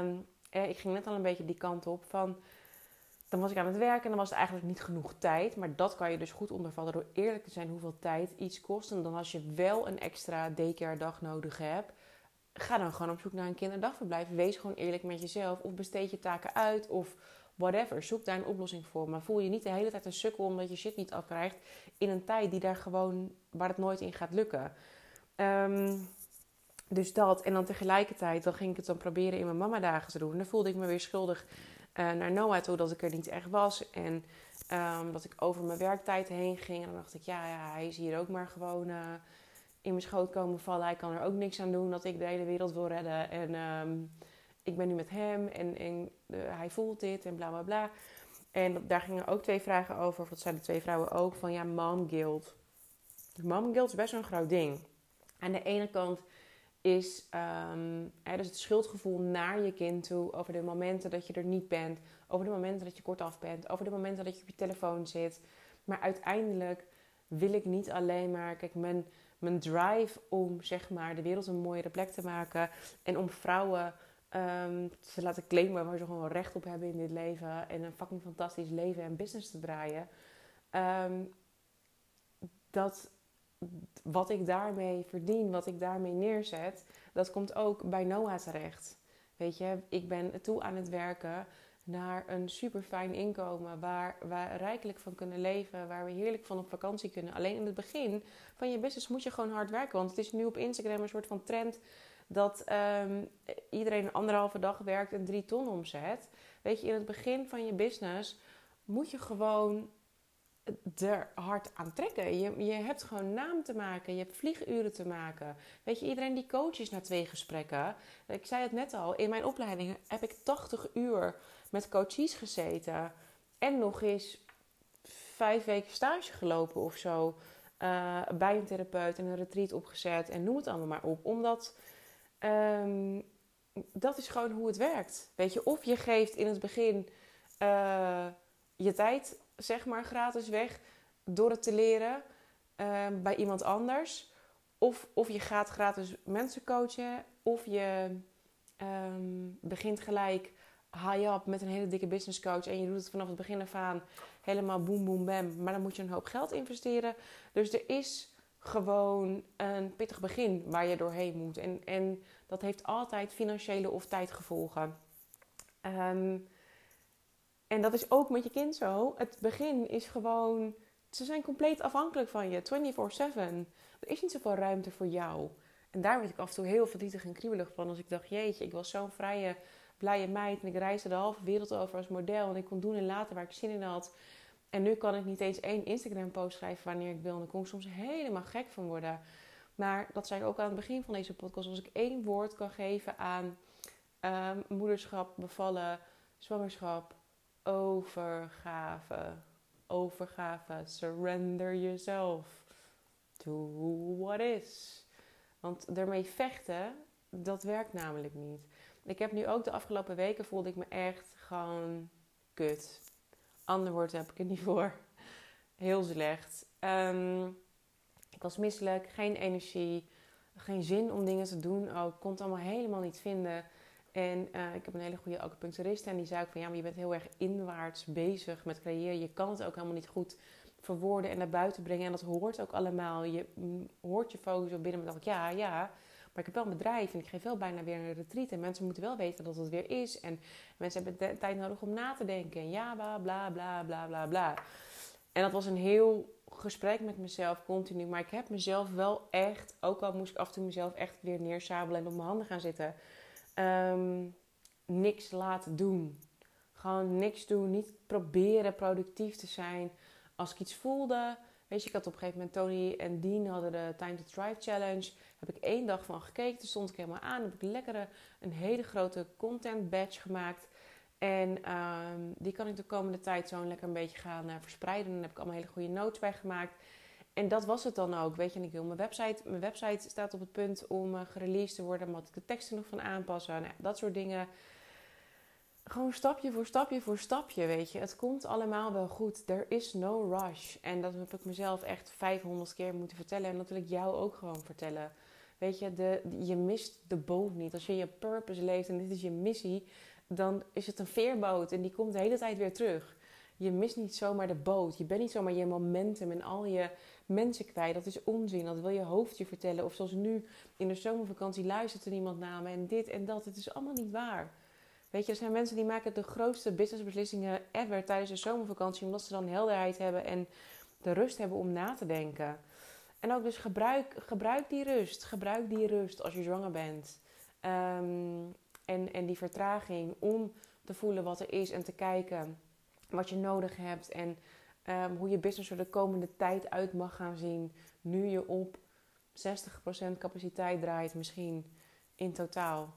um, eh, ik ging net al een beetje die kant op van... Dan was ik aan het werken en dan was het eigenlijk niet genoeg tijd. Maar dat kan je dus goed ondervallen door eerlijk te zijn hoeveel tijd iets kost. En dan als je wel een extra daycare dag nodig hebt... Ga dan gewoon op zoek naar een kinderdagverblijf. Wees gewoon eerlijk met jezelf. Of besteed je taken uit. Of whatever. Zoek daar een oplossing voor. Maar voel je niet de hele tijd een sukkel omdat je shit niet afkrijgt. In een tijd die daar gewoon, waar het nooit in gaat lukken. Um, dus dat. En dan tegelijkertijd dan ging ik het dan proberen in mijn mama dagen te doen. En dan voelde ik me weer schuldig uh, naar Noah toe dat ik er niet echt was. En um, dat ik over mijn werktijd heen ging. En dan dacht ik, ja, ja hij is hier ook maar gewoon... Uh, in mijn schoot komen vallen. Hij kan er ook niks aan doen dat ik de hele wereld wil redden. En um, ik ben nu met hem en, en uh, hij voelt dit en bla bla bla. En daar gingen ook twee vragen over. Of dat zeiden de twee vrouwen ook. Van ja, mom guilt. Mom guilt is best wel een groot ding. Aan de ene kant is um, hè, dus het schuldgevoel naar je kind toe over de momenten dat je er niet bent, over de momenten dat je kortaf bent, over de momenten dat je op je telefoon zit. Maar uiteindelijk wil ik niet alleen maar, kijk, mijn, mijn drive om zeg maar de wereld een mooiere plek te maken en om vrouwen um, te laten claimen waar ze gewoon recht op hebben in dit leven en een fucking fantastisch leven en business te draaien. Um, dat wat ik daarmee verdien, wat ik daarmee neerzet, dat komt ook bij Noah terecht. Weet je, ik ben toe aan het werken naar een super fijn inkomen waar we rijkelijk van kunnen leven, waar we heerlijk van op vakantie kunnen. Alleen in het begin van je business moet je gewoon hard werken, want het is nu op Instagram een soort van trend dat um, iedereen anderhalve dag werkt en drie ton omzet. Weet je, in het begin van je business moet je gewoon er hard aan trekken. Je, je hebt gewoon naam te maken. Je hebt vlieguren te maken. Weet je, iedereen die coach is na twee gesprekken. Ik zei het net al, in mijn opleiding heb ik tachtig uur met coaches gezeten. En nog eens vijf weken stage gelopen of zo. Uh, bij een therapeut en een retreat opgezet. En noem het allemaal maar op. Omdat um, dat is gewoon hoe het werkt. Weet je, of je geeft in het begin uh, je tijd, zeg maar, gratis weg door het te leren uh, bij iemand anders. Of, of je gaat gratis mensen coachen. Of je um, begint gelijk high-up met een hele dikke business coach. En je doet het vanaf het begin af aan helemaal boem, boem, bam. Maar dan moet je een hoop geld investeren. Dus er is gewoon een pittig begin waar je doorheen moet. En, en dat heeft altijd financiële of tijdgevolgen. Um, En dat is ook met je kind zo. Het begin is gewoon, ze zijn compleet afhankelijk van je, vierentwintig zeven. Er is niet zoveel ruimte voor jou. En daar werd ik af en toe heel verdrietig en kriebelig van. Als ik dacht, jeetje, ik was zo'n vrije, blije meid. En ik reisde de halve wereld over als model. En ik kon doen en laten waar ik zin in had. En nu kan ik niet eens één Instagram post schrijven wanneer ik wil. En daar kon ik soms helemaal gek van worden. Maar dat zei ik ook aan het begin van deze podcast. Als ik één woord kan geven aan um, moederschap, bevallen, zwangerschap, overgave, overgave, surrender jezelf to what is. Want ermee vechten, dat werkt namelijk niet. Ik heb nu ook de afgelopen weken voelde ik me echt gewoon kut. Ander woord heb ik er niet voor. Heel slecht. Um, ik was misselijk, geen energie, geen zin om dingen te doen ook. Kon het allemaal helemaal niet vinden. En uh, ik heb een hele goede acupuncturist en die zei ook van ja, maar je bent heel erg inwaarts bezig met creëren. Je kan het ook helemaal niet goed verwoorden en naar buiten brengen. En dat hoort ook allemaal. Je mm, hoort je focus op binnen. Maar dacht ik, ja, ja, maar ik heb wel een bedrijf en ik geef wel bijna weer een retreat. En mensen moeten wel weten dat het weer is. En mensen hebben de tijd nodig om na te denken. En ja, bla, bla, bla, bla, bla, bla. En dat was een heel gesprek met mezelf continu. Maar ik heb mezelf wel echt, ook al moest ik af en toe mezelf echt weer neersabelen en op mijn handen gaan zitten, Um, niks laten doen. Gewoon niks doen. Niet proberen productief te zijn. Als ik iets voelde, weet je, ik had op een gegeven moment, Tony en Dean hadden de Time to Thrive Challenge. Heb ik één dag van gekeken. Toen stond ik helemaal aan. Heb ik lekkere, een hele grote content badge gemaakt. En um, die kan ik de komende tijd zo lekker een beetje gaan uh, verspreiden. Daar heb ik allemaal hele goede notes bij gemaakt. En dat was het dan ook, weet je. En ik wil mijn website, mijn website staat op het punt om uh, gereleased te worden. Maar had ik de teksten nog van aanpassen, nou, dat soort dingen. Gewoon stapje voor stapje voor stapje, weet je. Het komt allemaal wel goed. There is no rush. En dat heb ik mezelf echt vijfhonderd keer moeten vertellen. En dat wil ik jou ook gewoon vertellen. Weet je, de, je mist de boot niet. Als je je purpose leeft en dit is je missie, dan is het een veerboot. En die komt de hele tijd weer terug. Je mist niet zomaar de boot. Je bent niet zomaar je momentum en al je mensen kwijt. Dat is onzin. Dat wil je hoofdje vertellen. Of zoals nu in de zomervakantie luistert er niemand naar me. En dit en dat. Het is allemaal niet waar. Weet je, er zijn mensen die maken de grootste businessbeslissingen ever tijdens de zomervakantie. Omdat ze dan helderheid hebben en de rust hebben om na te denken. En ook dus gebruik, gebruik die rust. Gebruik die rust als je zwanger bent. Um, en, en die vertraging om te voelen wat er is en te kijken wat je nodig hebt en um, hoe je business er de komende tijd uit mag gaan zien. Nu je op zestig procent capaciteit draait misschien in totaal.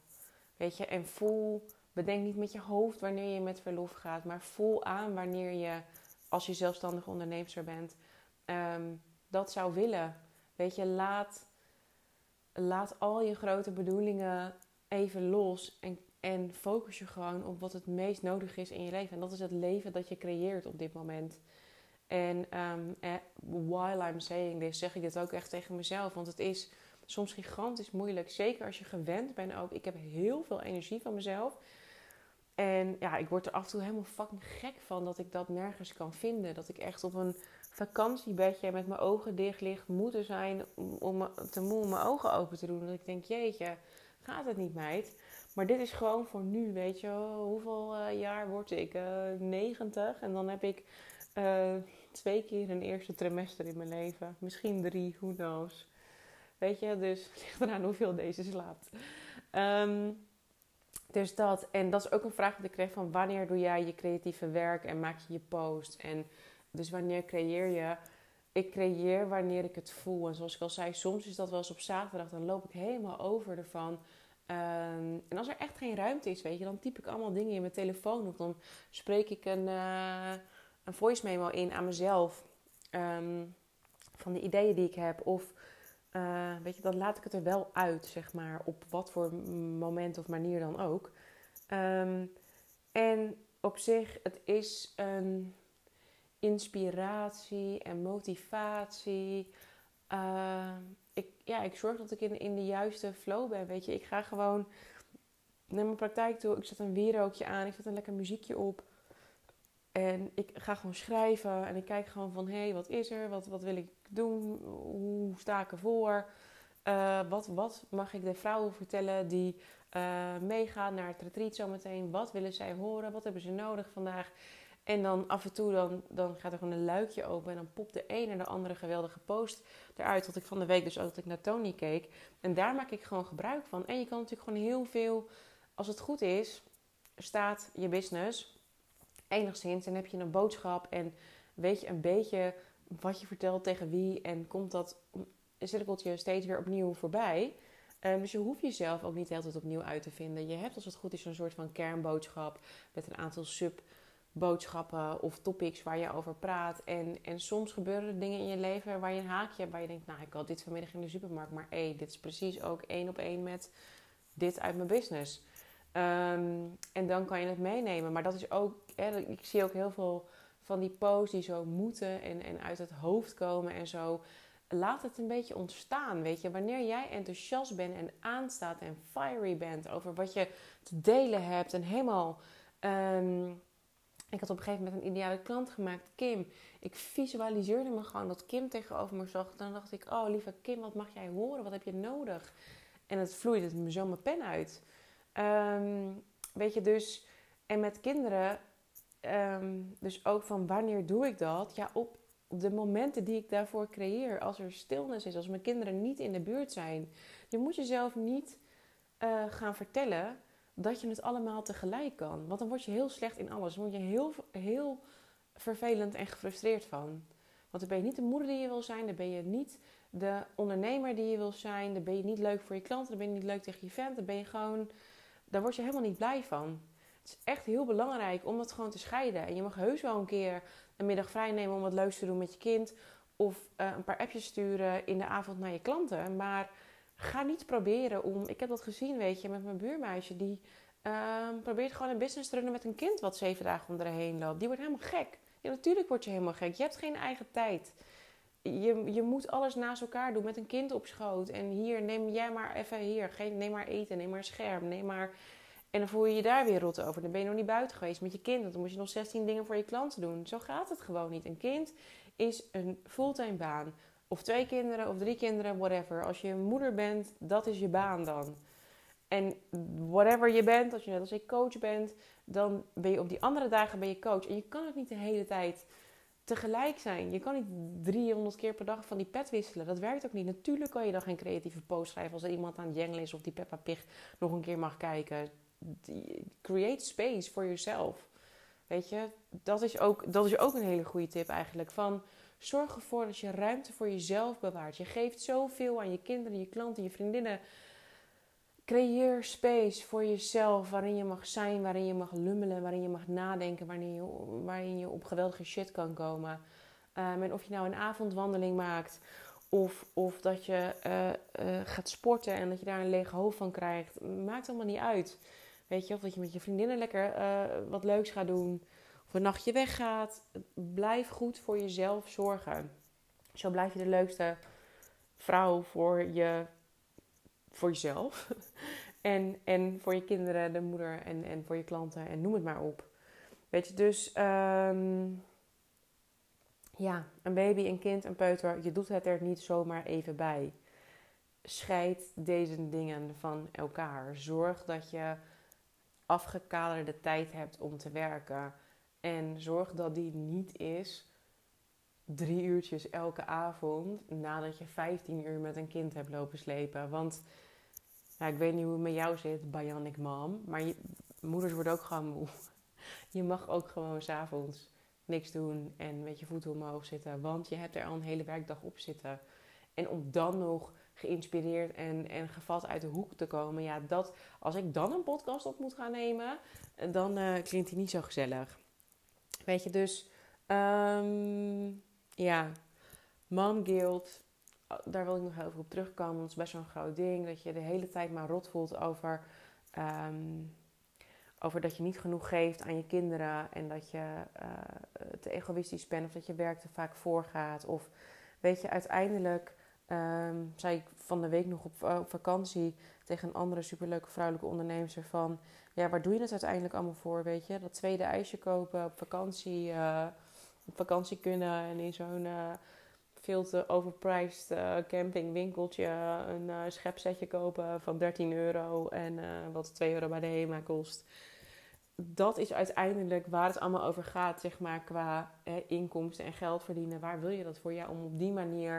Weet je, en voel, bedenk niet met je hoofd wanneer je met verlof gaat, maar voel aan wanneer je, als je zelfstandig onderneemster bent, um, dat zou willen. Weet je, laat, laat al je grote bedoelingen even los en, en focus je gewoon op wat het meest nodig is in je leven. En dat is het leven dat je creëert op dit moment. En um, eh, while I'm saying this, zeg ik dit ook echt tegen mezelf. Want het is soms gigantisch moeilijk. Zeker als je gewend bent ook. Ik heb heel veel energie van mezelf. En ja, ik word er af en toe helemaal fucking gek van dat ik dat nergens kan vinden. Dat ik echt op een vakantiebedje met mijn ogen dicht ligt moeten zijn om te moe om mijn ogen open te doen. Dat ik denk, jeetje, gaat het niet, meid? Maar dit is gewoon voor nu, weet je. Oh, hoeveel uh, jaar word ik? negentig En dan heb ik uh, twee keer een eerste trimester in mijn leven. Misschien drie, who knows. Weet je, dus het ligt eraan hoeveel deze slaapt. Um, dus dat. En dat is ook een vraag die ik kreeg van wanneer doe jij je creatieve werk en maak je je post? En dus wanneer creëer je? Ik creëer wanneer ik het voel. En zoals ik al zei, soms is dat wel eens op zaterdag. Dan loop ik helemaal over ervan. Um, en als er echt geen ruimte is, weet je, dan typ ik allemaal dingen in mijn telefoon op. Dan spreek ik een, uh, een voice memo in aan mezelf. Um, van de ideeën die ik heb. Of uh, weet je, dan laat ik het er wel uit, zeg maar. Op wat voor moment of manier dan ook. Um, en op zich, het is een inspiratie en motivatie. Uh, ik, ja, ik zorg dat ik in, in de juiste flow ben, weet je. Ik ga gewoon naar mijn praktijk toe. Ik zet een wierookje aan. Ik zet een lekker muziekje op. En ik ga gewoon schrijven. En ik kijk gewoon van, hé, hey, wat is er? Wat, wat wil ik doen? Hoe sta ik ervoor? Uh, wat, wat mag ik de vrouwen vertellen die uh, meegaan naar het retreat zometeen? Wat willen zij horen? Wat hebben ze nodig vandaag? En dan af en toe dan, dan gaat er gewoon een luikje open. En dan popt de een en de andere geweldige post eruit. Dat ik van de week dus ook dat ik naar Tony keek. En daar maak ik gewoon gebruik van. En je kan natuurlijk gewoon heel veel, als het goed is, staat je business enigszins. En heb je een boodschap en weet je een beetje wat je vertelt tegen wie. En komt dat cirkeltje steeds weer opnieuw voorbij. Um, dus je hoeft jezelf ook niet de hele tijd opnieuw uit te vinden. Je hebt als het goed is een soort van kernboodschap met een aantal sub boodschappen of topics waar je over praat. En, en soms gebeuren er dingen in je leven waar je een haakje hebt, waar je denkt, nou, ik had dit vanmiddag in de supermarkt, maar hé, dit is precies ook één op één met dit uit mijn business. Um, en dan kan je het meenemen. Maar dat is ook, hè, ik zie ook heel veel van die posts die zo moeten en, en uit het hoofd komen en zo. Laat het een beetje ontstaan, weet je. Wanneer jij enthousiast bent en aanstaat en fiery bent over wat je te delen hebt en helemaal... Um, Ik had op een gegeven moment een ideale klant gemaakt, Kim. Ik visualiseerde me gewoon dat Kim tegenover me zag. Dan dacht ik, oh lieve Kim, wat mag jij horen? Wat heb je nodig? En het vloeide me zo mijn pen uit. Um, weet je, dus... En met kinderen, um, dus ook van wanneer doe ik dat? Ja, op de momenten die ik daarvoor creëer. Als er stilnis is, als mijn kinderen niet in de buurt zijn. Je moet jezelf niet uh, gaan vertellen dat je het allemaal tegelijk kan. Want dan word je heel slecht in alles. Dan word je heel, heel vervelend en gefrustreerd van. Want dan ben je niet de moeder die je wil zijn. Dan ben je niet de ondernemer die je wil zijn. Dan ben je niet leuk voor je klanten. Dan ben je niet leuk tegen je vent. Dan ben je gewoon... Daar word je helemaal niet blij van. Het is echt heel belangrijk om dat gewoon te scheiden. En je mag heus wel een keer een middag vrij nemen om wat leuks te doen met je kind. Of uh, een paar appjes sturen in de avond naar je klanten. Maar... Ga niet proberen om... Ik heb dat gezien, weet je, met mijn buurmeisje. Die uh, probeert gewoon een business te runnen met een kind wat zeven dagen om erheen loopt. Die wordt helemaal gek. Ja, natuurlijk word je helemaal gek. Je hebt geen eigen tijd. Je, je moet alles naast elkaar doen met een kind op schoot. En hier, neem jij maar even hier. Geen, neem maar eten, neem maar scherm, neem maar... En dan voel je je daar weer rot over. Dan ben je nog niet buiten geweest met je kind. Want dan moet je nog zestien dingen voor je klanten doen. Zo gaat het gewoon niet. Een kind is een fulltime baan. Of twee kinderen, of drie kinderen, whatever. Als je moeder bent, dat is je baan dan. En whatever je bent, als je net als ik coach bent... dan ben je op die andere dagen ben je coach. En je kan ook niet de hele tijd tegelijk zijn. Je kan niet driehonderd keer per dag van die pet wisselen. Dat werkt ook niet. Natuurlijk kan je dan geen creatieve post schrijven... als er iemand aan het jengelen is of die Peppa Pig nog een keer mag kijken. Create space for yourself. Weet je, dat is ook, dat is ook een hele goede tip eigenlijk. Van... Zorg ervoor dat je ruimte voor jezelf bewaart. Je geeft zoveel aan je kinderen, je klanten, je vriendinnen. Creëer space voor jezelf waarin je mag zijn, waarin je mag lummelen, waarin je mag nadenken, waarin je, waarin je op geweldige shit kan komen. Um, en of je nou een avondwandeling maakt Of, of dat je uh, uh, gaat sporten en dat je daar een lege hoofd van krijgt. Maakt allemaal niet uit. Weet je, of dat je met je vriendinnen lekker uh, wat leuks gaat doen. Of een nachtje weggaat. Blijf goed voor jezelf zorgen. Zo blijf je de leukste vrouw voor, je, voor jezelf. en, en voor je kinderen, de moeder en, en voor je klanten. En noem het maar op. Weet je, dus... Um, ja, een baby, een kind, een peuter, je doet het er niet zomaar even bij. Scheid deze dingen van elkaar. Zorg dat je afgekaderde tijd hebt om te werken. En zorg dat die niet is drie uurtjes elke avond nadat je vijftien uur met een kind hebt lopen slepen. Want nou, ik weet niet hoe het met jou zit, bionic mom, maar je, moeders worden ook gewoon moe. Je mag ook gewoon 's avonds niks doen en met je voeten omhoog zitten. Want je hebt er al een hele werkdag op zitten. En om dan nog geïnspireerd en, en gevat uit de hoek te komen. Ja, dat, als ik dan een podcast op moet gaan nemen, dan uh, klinkt die niet zo gezellig. Weet je, dus um, ja, mom guilt. Daar wil ik nog even op terugkomen. Want het is best wel een groot ding. Dat je de hele tijd maar rot voelt over... Um, Over dat je niet genoeg geeft aan je kinderen en dat je uh, te egoïstisch bent of dat je werk te vaak voorgaat. Of weet je, uiteindelijk um, zei ik van de week nog op, uh, op vakantie tegen een andere superleuke vrouwelijke onderneemster van... Ja, waar doe je het uiteindelijk allemaal voor, weet je? Dat tweede ijsje kopen, op vakantie, uh, op vakantie kunnen en in zo'n uh, veel te overpriced uh, campingwinkeltje een uh, schepsetje kopen van dertien euro en uh, wat twee euro bij de HEMA kost. Dat is uiteindelijk waar het allemaal over gaat, zeg maar, qua eh, inkomsten en geld verdienen. Waar wil je dat voor? Ja, om op die manier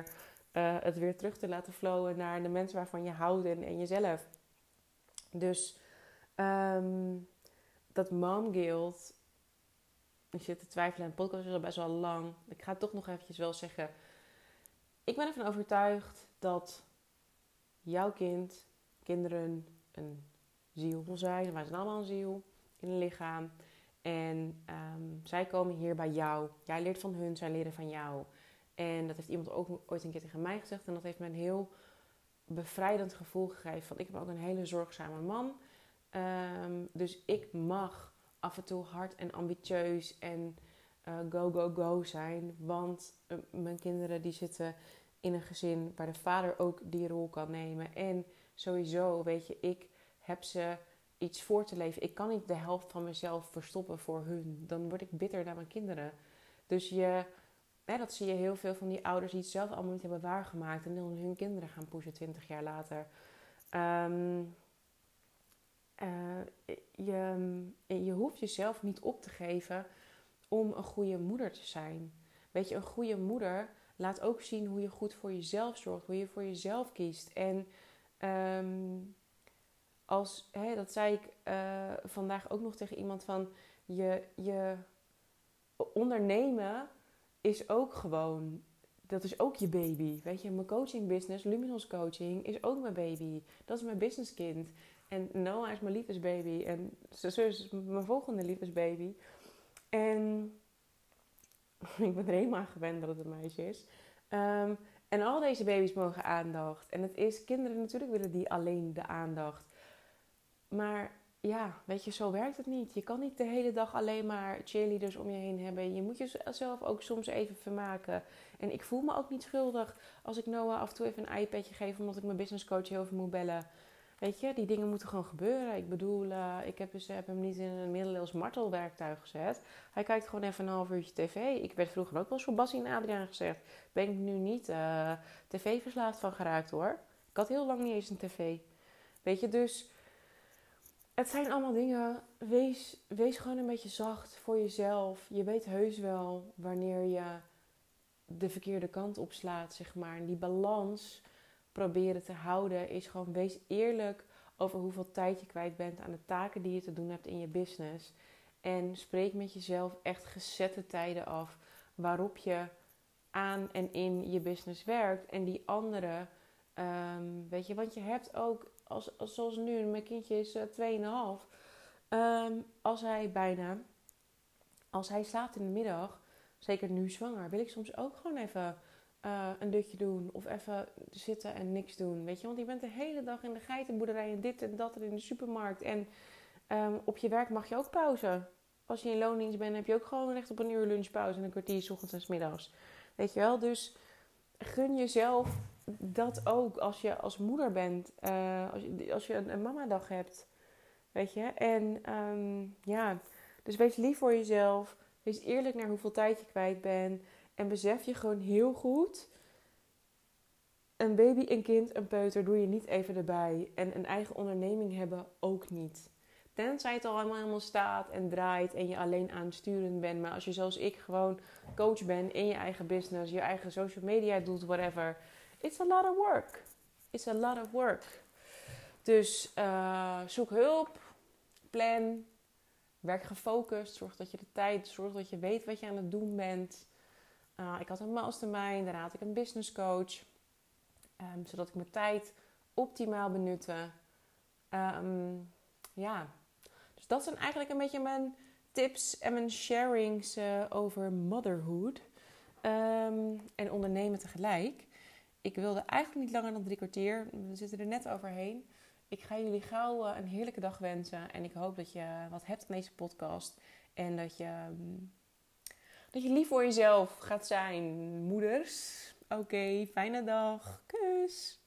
uh, het weer terug te laten flowen naar de mensen waarvan je houdt en, en jezelf. Dus um, dat mom guilt. Ik zit te twijfelen en de podcast is al best wel lang. Ik ga het toch nog eventjes wel zeggen. Ik ben ervan overtuigd dat jouw kind, kinderen, een ziel zijn. Wij zijn allemaal een ziel in een lichaam. En um, zij komen hier bij jou. Jij leert van hun, zij leren van jou. En dat heeft iemand ook ooit een keer tegen mij gezegd. En dat heeft me een heel bevrijdend gevoel gegeven. Van, ik heb ook een hele zorgzame man. Um, dus ik mag af en toe hard en ambitieus en... Uh, go, go, go zijn. Want uh, mijn kinderen die zitten in een gezin waar de vader ook die rol kan nemen. En sowieso, weet je, ik heb ze iets voor te leven. Ik kan niet de helft van mezelf verstoppen voor hun. Dan word ik bitter naar mijn kinderen. Dus je, hè, dat zie je heel veel van die ouders die het zelf allemaal niet hebben waargemaakt. En dan hun kinderen gaan pushen twintig jaar later. Um, uh, je, je hoeft jezelf niet op te geven... om een goede moeder te zijn. Weet je, een goede moeder laat ook zien hoe je goed voor jezelf zorgt. Hoe je voor jezelf kiest. En um, als, hè, dat zei ik uh, vandaag ook nog tegen iemand van... Je, je ondernemen is ook gewoon... Dat is ook je baby. Weet je, mijn coaching business, Luminos Coaching, is ook mijn baby. Dat is mijn businesskind. En Noah is mijn liefdesbaby. En zijn zus is mijn volgende liefdesbaby... En ik ben er helemaal aan gewend dat het een meisje is. Um, en al deze baby's mogen aandacht. En het is, kinderen natuurlijk willen die alleen de aandacht. Maar ja, weet je, zo werkt het niet. Je kan niet de hele dag alleen maar cheerleaders om je heen hebben. Je moet jezelf ook soms even vermaken. En ik voel me ook niet schuldig als ik Noah af en toe even een iPadje geef... omdat ik mijn businesscoach heel veel moet bellen. Weet je, die dingen moeten gewoon gebeuren. Ik bedoel, uh, ik heb, dus, heb hem niet in een middeleeuws martelwerktuig gezet. Hij kijkt gewoon even een half uurtje tv. Ik werd vroeger ook wel eens voor Bassie en Adriaan gezegd. Ben ik nu niet uh, tv-verslaafd van geraakt hoor. Ik had heel lang niet eens een tv. Weet je, dus het zijn allemaal dingen. Wees, wees gewoon een beetje zacht voor jezelf. Je weet heus wel wanneer je de verkeerde kant opslaat, zeg maar. En die balans... proberen te houden, is gewoon wees eerlijk over hoeveel tijd je kwijt bent aan de taken die je te doen hebt in je business. En spreek met jezelf echt gezette tijden af waarop je aan en in je business werkt. En die andere, um, weet je, want je hebt ook, als, als, zoals nu, mijn kindje is uh, twee komma vijf. Um, als hij bijna, als hij slaapt in de middag, zeker nu zwanger, wil ik soms ook gewoon even... uh, een dutje doen of even zitten en niks doen. Weet je, want je bent de hele dag in de geitenboerderij en dit en dat en in de supermarkt. En um, op je werk mag je ook pauze. Als je in loondienst bent, heb je ook gewoon recht op een uur lunchpauze en een kwartier 's ochtends en 's middags. Weet je wel, dus gun jezelf dat ook als je als moeder bent, uh, als je, als je een, een mamadag hebt. Weet je, en um, ja, dus wees lief voor jezelf. Wees eerlijk naar hoeveel tijd je kwijt bent. En besef je gewoon heel goed, een baby, een kind, een peuter doe je niet even erbij. En een eigen onderneming hebben ook niet. Tenzij het al helemaal staat en draait en je alleen aansturend bent. Maar als je zoals ik gewoon coach bent in je eigen business, je eigen social media doet, whatever. It's a lot of work. It's a lot of work. Dus uh, zoek hulp, plan, werk gefocust, zorg dat je de tijd, zorg dat je weet wat je aan het doen bent. Uh, ik had een mastermind, daarna had ik een business coach, um, zodat ik mijn tijd optimaal benutte. Um, ja, dus dat zijn eigenlijk een beetje mijn tips en mijn sharings uh, over motherhood um, en ondernemen tegelijk. Ik wilde eigenlijk niet langer dan drie kwartier. We zitten er net overheen. Ik ga jullie gauw een heerlijke dag wensen. En ik hoop dat je wat hebt aan deze podcast. En dat je, dat je lief voor jezelf gaat zijn. Moeders. Oké, okay, fijne dag. Kus.